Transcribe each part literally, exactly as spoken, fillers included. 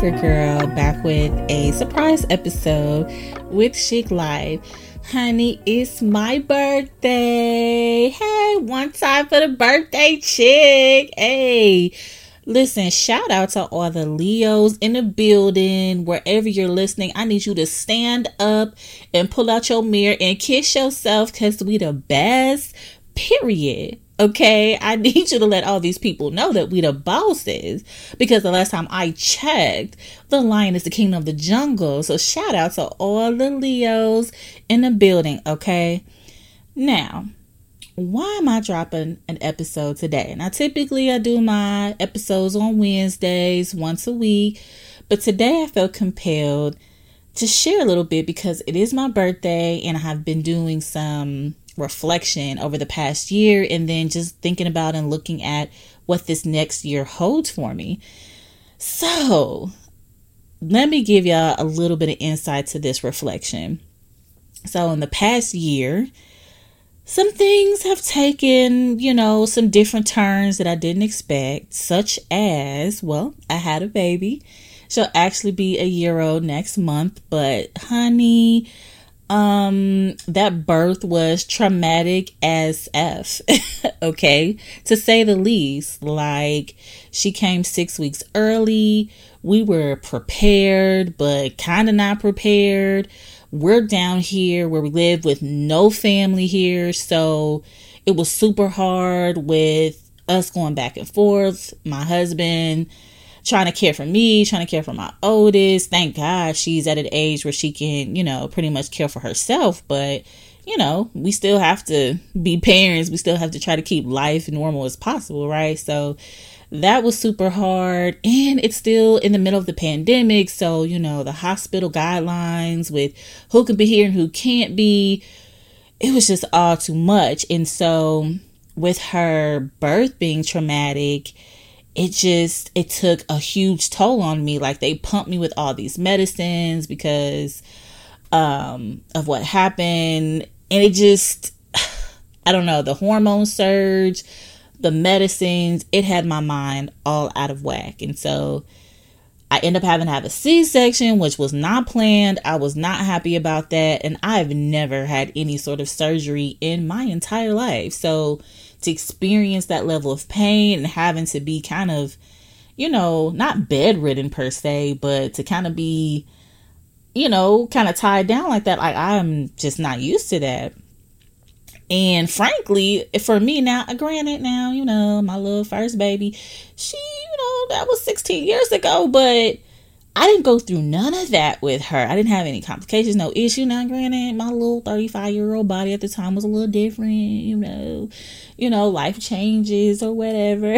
It's your girl back with a surprise episode with Chic Life. Honey, it's my birthday. Hey, one time for the birthday chick. Hey, listen, shout out to all the Leos in the building. Wherever you're listening, I need you to stand up and pull out your mirror and kiss yourself because we the best, period. Okay, I need you to let all these people know that we the bosses, because the last time I checked, the lion is the king of the jungle. So shout out to all the Leos in the building, okay? Now, why am I dropping an episode today? Now, typically I do my episodes on Wednesdays, once a week, but today I felt compelled to share a little bit because it is my birthday and I have been doing some reflection over the past year and then just thinking about and looking at what this next year holds for me. So let me give y'all a little bit of insight to this reflection. So in the past year, some things have taken, you know, some different turns that I didn't expect, such as, well, I had a baby. She'll actually be a year old next month, but honey, Um, that birth was traumatic as F, okay, to say the least. Like, she came six weeks early. We were prepared, but kind of not prepared. We're down here where we live with no family here. So it was super hard with us going back and forth. My husband trying to care for me, trying to care for my oldest. Thank God she's at an age where she can, you know, pretty much care for herself. But, you know, we still have to be parents. We still have to try to keep life normal as possible, right? So that was super hard. And it's still in the middle of the pandemic. So, you know, the hospital guidelines with who can be here and who can't be, it was just all too much. And so with her birth being traumatic, It just, it took a huge toll on me. Like, they pumped me with all these medicines because um, of what happened. And it just, I don't know, the hormone surge, the medicines, it had my mind all out of whack. And so I ended up having to have a C-section, which was not planned. I was not happy about that. And I've never had any sort of surgery in my entire life. So to experience that level of pain and having to be kind of, you know, not bedridden per se, but to kind of be, you know, kind of tied down like that. Like, I'm just not used to that. And frankly, for me now, granted now, you know, my little first baby, she, you know, that was sixteen years ago, but I didn't go through none of that with her. I didn't have any complications, no issue. Now, granted, my little thirty-five-year-old body at the time was a little different, you know, you know, life changes or whatever.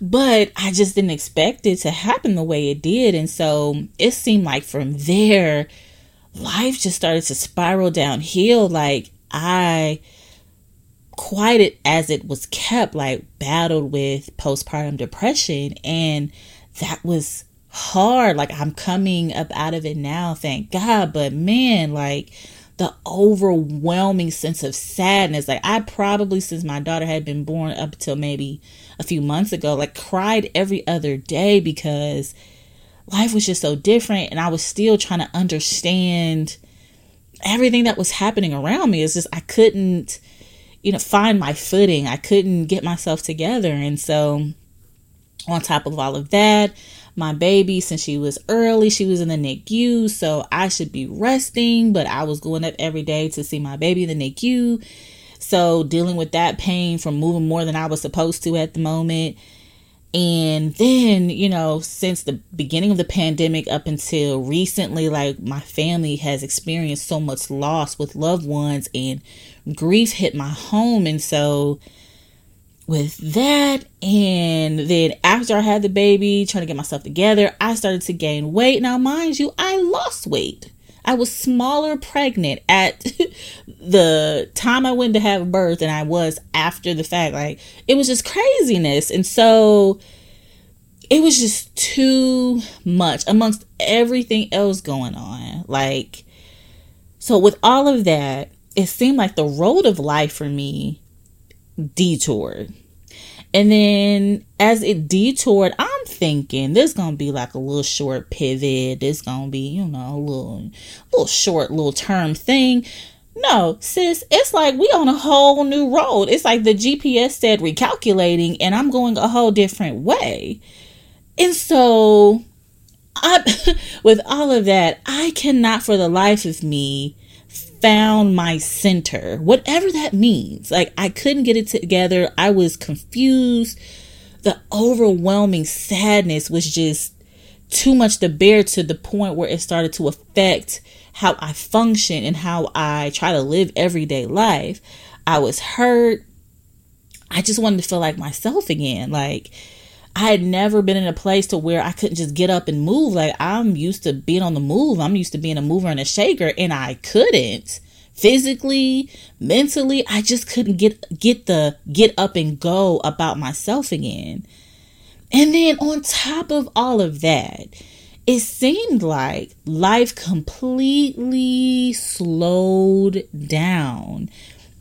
But I just didn't expect it to happen the way it did. And so it seemed like from there, life just started to spiral downhill. Like, I, quite it as it was kept, like, battled with postpartum depression. And that was hard. Like, I'm coming up out of it now, thank God. But man, like, the overwhelming sense of sadness. Like, I probably, since my daughter had been born up until maybe a few months ago, like, cried every other day because life was just so different. And I was still trying to understand everything that was happening around me. It's just, I couldn't, you know, find my footing. I couldn't get myself together. And so on top of all of that, my baby, since she was early, she was in the N I C U, so I should be resting, but I was going up every day to see my baby in the N I C U. So dealing with that pain from moving more than I was supposed to at the moment. And then, you know, since the beginning of the pandemic up until recently, like, my family has experienced so much loss with loved ones, and grief hit my home. And so with that, and then after I had the baby, trying to get myself together, I started to gain weight. Now, mind you, I lost weight. I was smaller pregnant at the time I went to have birth than I was after the fact. Like, it was just craziness. And so it was just too much amongst everything else going on. Like, so with all of that, it seemed like the road of life for me detoured. And then as it detoured, I'm thinking there's going to be like a little short pivot. There's going to be, you know, a little, little short, little term thing. No, sis, it's like we on a whole new road. It's like the G P S said recalculating and I'm going a whole different way. And so I, with all of that, I cannot for the life of me found my center, whatever that means. Like, I couldn't get it together. I was confused. The overwhelming sadness was just too much to bear, to the point where it started to affect how I function and how I try to live everyday life. I was hurt. I just wanted to feel like myself again. Like, I had never been in a place to where I couldn't just get up and move. Like, I'm used to being on the move. I'm used to being a mover and a shaker, and I couldn't. Physically, mentally, I just couldn't get get the get up and go about myself again. And then on top of all of that, it seemed like life completely slowed down,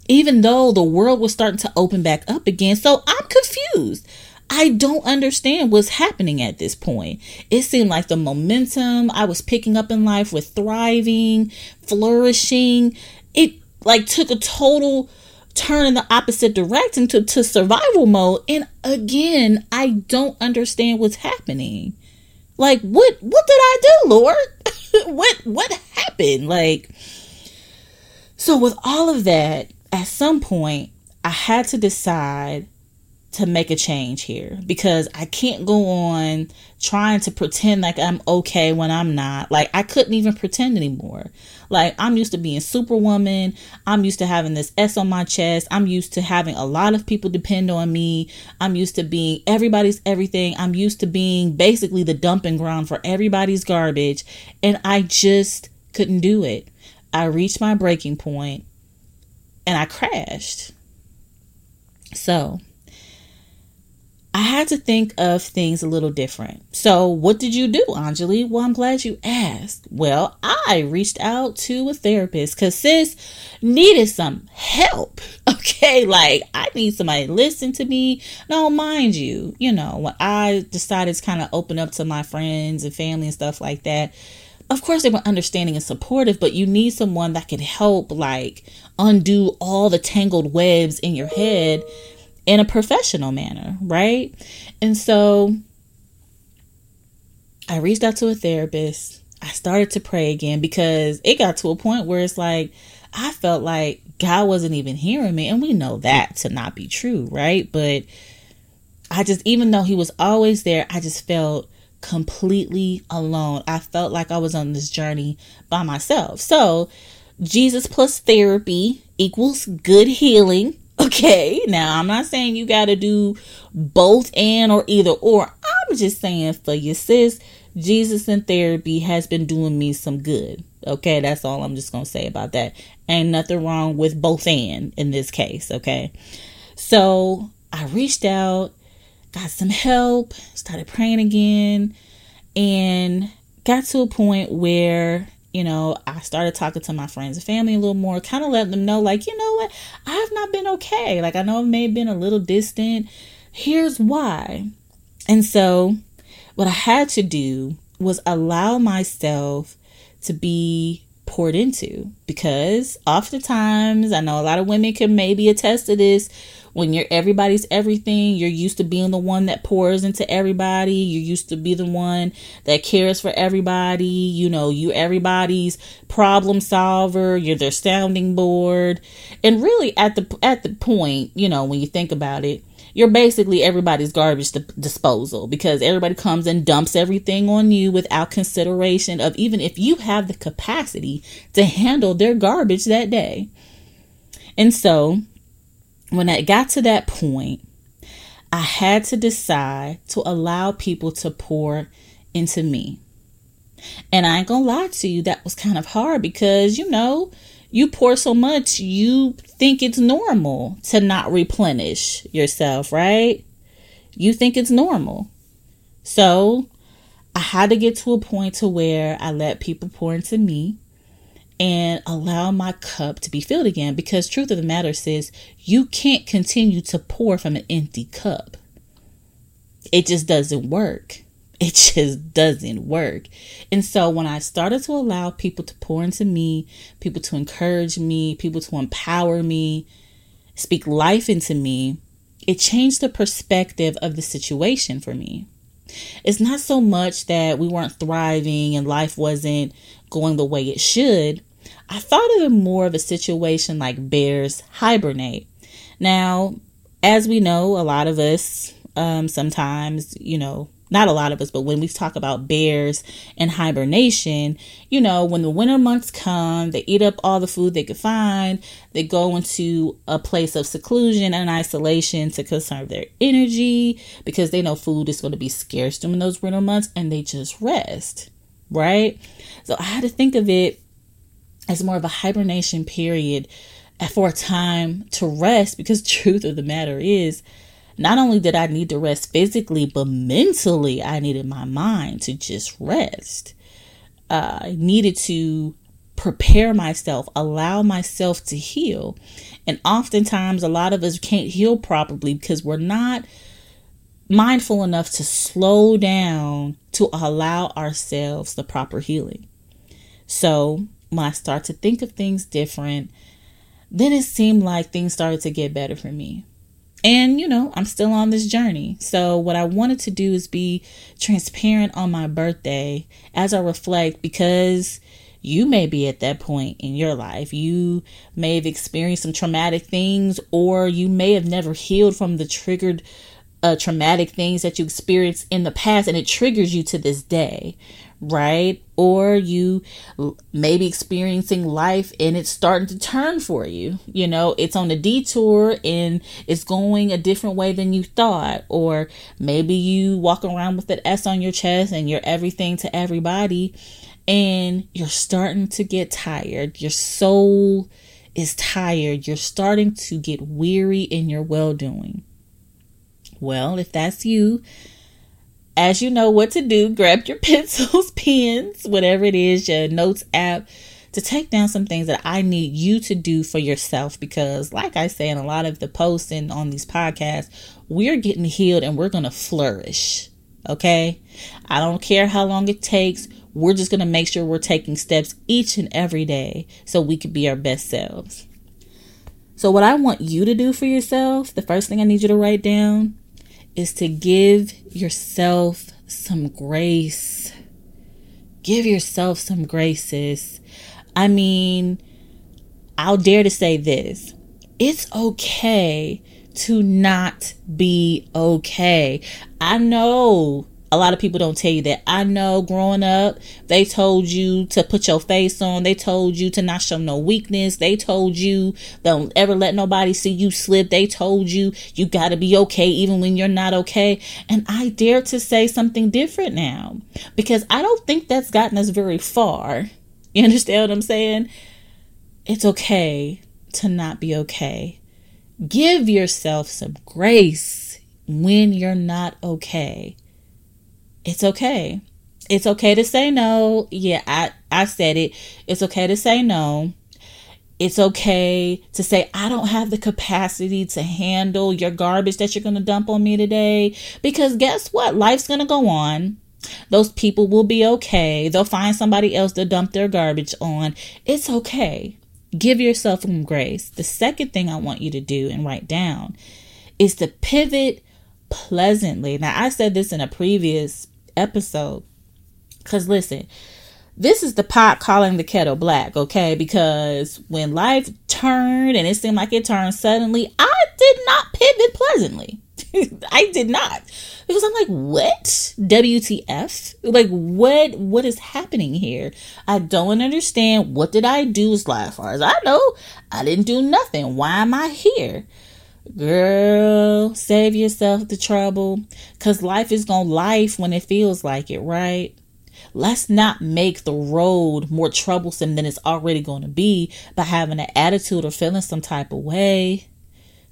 even though the world was starting to open back up again. So I'm confused. I don't understand what's happening at this point. It seemed like the momentum I was picking up in life with thriving, flourishing, it like took a total turn in the opposite direction to, to survival mode. And again, I don't understand what's happening. Like, what, what did I do, Lord? what, what happened? Like, so with all of that, at some point I had to decide to make a change here, because I can't go on trying to pretend like I'm okay when I'm not. Like, I couldn't even pretend anymore. Like, I'm used to being Superwoman. I'm used to having this S on my chest. I'm used to having a lot of people depend on me. I'm used to being everybody's everything. I'm used to being basically the dumping ground for everybody's garbage. And I just couldn't do it. I reached my breaking point and I crashed. So I had to think of things a little different. So what did you do, Enjoli? Well, I'm glad you asked. Well, I reached out to a therapist because sis needed some help. Okay, like I need somebody to listen to me. Now, mind you, you know, when I decided to kind of open up to my friends and family and stuff like that, of course, they were understanding and supportive, but you need someone that can help like undo all the tangled webs in your head in a professional manner, right? And so I reached out to a therapist. I started to pray again, because it got to a point where it's like I felt like God wasn't even hearing me, and we know that to not be true, right? But I just, even though he was always there, I just felt completely alone. I felt like I was on this journey by myself. So Jesus plus therapy equals good healing. Okay, now I'm not saying you got to do both and or either or. I'm just saying for your sis, Jesus and therapy has been doing me some good. Okay, that's all I'm just going to say about that. Ain't nothing wrong with both and in this case. Okay, so I reached out, got some help, started praying again, and got to a point where, you know, I started talking to my friends and family a little more, kind of letting them know, like, you know what, I have not been okay. Like, I know I may have been a little distant. Here's why. And so what I had to do was allow myself to be poured into, because oftentimes, I know a lot of women can maybe attest to this, when you're everybody's everything, you're used to being the one that pours into everybody. You're used to be the one that cares for everybody. You know, you everybody's problem solver. You're their sounding board. And really at the at the point, you know, when you think about it, you're basically everybody's garbage disposal, because everybody comes and dumps everything on you without consideration of even if you have the capacity to handle their garbage that day. And so when I got to that point, I had to decide to allow people to pour into me. And I ain't gonna lie to you, that was kind of hard, because, you know, you pour so much, you think it's normal to not replenish yourself, right? You think it's normal. So I had to get to a point to where I let people pour into me and allow my cup to be filled again. Because truth of the matter, sis, you can't continue to pour from an empty cup. it just doesn't work. It just doesn't work. And so when I started to allow people to pour into me, people to encourage me, people to empower me, speak life into me, it changed the perspective of the situation for me. It's not so much that we weren't thriving and life wasn't going the way it should. I thought of it more of a situation like bears hibernate. Now, as we know, a lot of us um, sometimes, you know, not a lot of us, but when we talk about bears and hibernation, you know, when the winter months come, they eat up all the food they could find. They go into a place of seclusion and isolation to conserve their energy because they know food is going to be scarce during those winter months, and they just rest, right? So I had to think of it as more of a hibernation period for a time to rest, because truth of the matter is, not only did I need to rest physically, but mentally, I needed my mind to just rest. Uh, I needed to prepare myself, allow myself to heal. And oftentimes, a lot of us can't heal properly because we're not mindful enough to slow down to allow ourselves the proper healing. So when I start to think of things different, then it seemed like things started to get better for me. And, you know, I'm still on this journey. So what I wanted to do is be transparent on my birthday as I reflect, because you may be at that point in your life. You may have experienced some traumatic things, or you may have never healed from the triggered uh, traumatic things that you experienced in the past, and it triggers you to this day, right? Or you may be experiencing life and it's starting to turn for you. You know, it's on a detour and it's going a different way than you thought. Or maybe you walk around with an S on your chest and you're everything to everybody, and you're starting to get tired. Your soul is tired. You're starting to get weary in your well-doing. Well, if that's you, as you know what to do, grab your pencils, pens, whatever it is, your notes app, to take down some things that I need you to do for yourself. Because like I say in a lot of the posts and on these podcasts, we're getting healed and we're going to flourish. Okay? I don't care how long it takes. We're just going to make sure we're taking steps each and every day so we can be our best selves. So what I want you to do for yourself, the first thing I need you to write down, is to give yourself some grace. Give yourself some graces. I mean, I'll dare to say this. It's okay to not be okay. I know a lot of people don't tell you that. I know growing up, they told you to put your face on. They told you to not show no weakness. They told you don't ever let nobody see you slip. They told you you got to be okay even when you're not okay. And I dare to say something different now, because I don't think that's gotten us very far. You understand what I'm saying? It's okay to not be okay. Give yourself some grace when you're not okay. It's okay. It's okay to say no. Yeah, I, I said it. It's okay to say no. It's okay to say, I don't have the capacity to handle your garbage that you're going to dump on me today. Because guess what? Life's going to go on. Those people will be okay. They'll find somebody else to dump their garbage on. It's okay. Give yourself some grace. The second thing I want you to do and write down is to pivot pleasantly. Now, I said this in a previous episode, because listen, this is the pot calling the kettle black, okay? Because when life turned and it seemed like it turned suddenly, I did not pivot pleasantly. I did not. Because I'm like, what? W T F? Like, what? What is happening here? I don't understand. What did I do? As far as I know, I didn't do nothing. Why am I here? Girl, save yourself the trouble, because life is gonna life when it feels like it, right? Let's not make the road more troublesome than it's already going to be by having an attitude or feeling some type of way.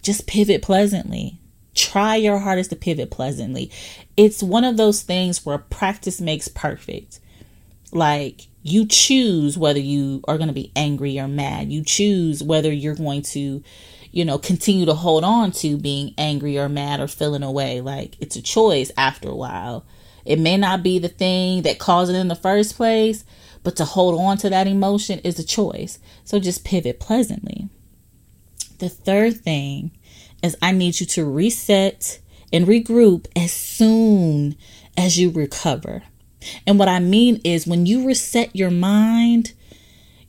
Just pivot pleasantly. Try your hardest to pivot pleasantly. It's one of those things where practice makes perfect. Like, you choose whether you are going to be angry or mad. You choose whether you're going to, you know, continue to hold on to being angry or mad or feeling away. Like, it's a choice after a while. It may not be the thing that caused it in the first place, but to hold on to that emotion is a choice. So just pivot pleasantly. The third thing is, I need you to reset and regroup as soon as you recover. And what I mean is, when you reset your mind,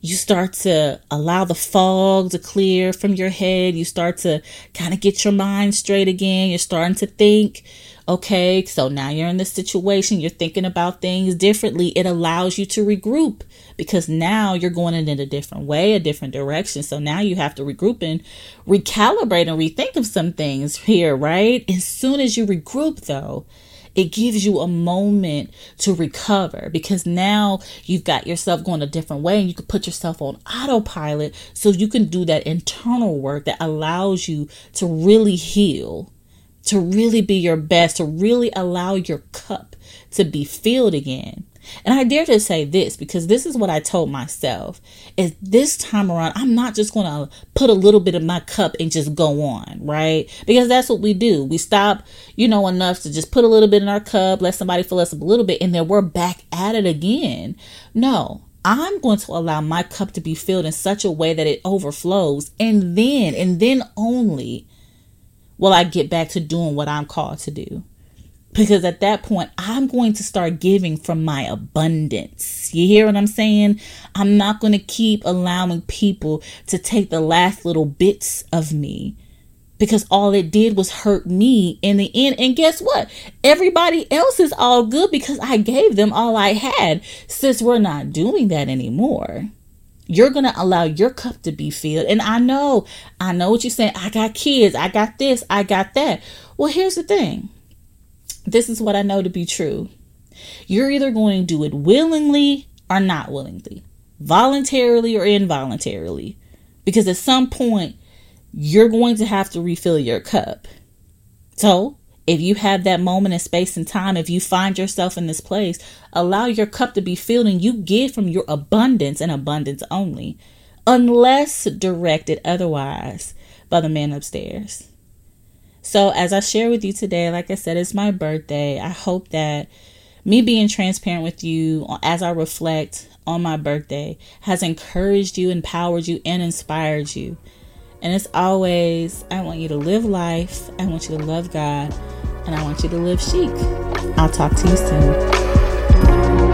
you start to allow the fog to clear from your head. You start to kind of get your mind straight again. You're starting to think, okay, so now you're in this situation. You're thinking about things differently. It allows you to regroup, because now you're going in a different way, a different direction. So now you have to regroup and recalibrate and rethink of some things here, right? As soon as you regroup, though, it gives you a moment to recover, because now you've got yourself going a different way and you can put yourself on autopilot so you can do that internal work that allows you to really heal, to really be your best, to really allow your cup to be filled again. And I dare to say this, because this is what I told myself, is this time around, I'm not just going to put a little bit of my cup and just go on, right? Because that's what we do. We stop, you know, enough to just put a little bit in our cup, let somebody fill us up a little bit, and then we're back at it again. No, I'm going to allow my cup to be filled in such a way that it overflows. And then, and then only will I get back to doing what I'm called to do. Because at that point, I'm going to start giving from my abundance. You hear what I'm saying? I'm not going to keep allowing people to take the last little bits of me, because all it did was hurt me in the end. And guess what? Everybody else is all good because I gave them all I had. Since we're not doing that anymore, you're going to allow your cup to be filled. And I know, I know what you're saying. I got kids. I got this. I got that. Well, here's the thing. This is what I know to be true. You're either going to do it willingly or not willingly, voluntarily or involuntarily, because at some point you're going to have to refill your cup. So if you have that moment in space and time, if you find yourself in this place, allow your cup to be filled, and you give from your abundance and abundance only, unless directed otherwise by the man upstairs. So as I share with you today, like I said, it's my birthday. I hope that me being transparent with you as I reflect on my birthday has encouraged you, empowered you, and inspired you. And as always, I want you to live life. I want you to love God, and I want you to live chic. I'll talk to you soon.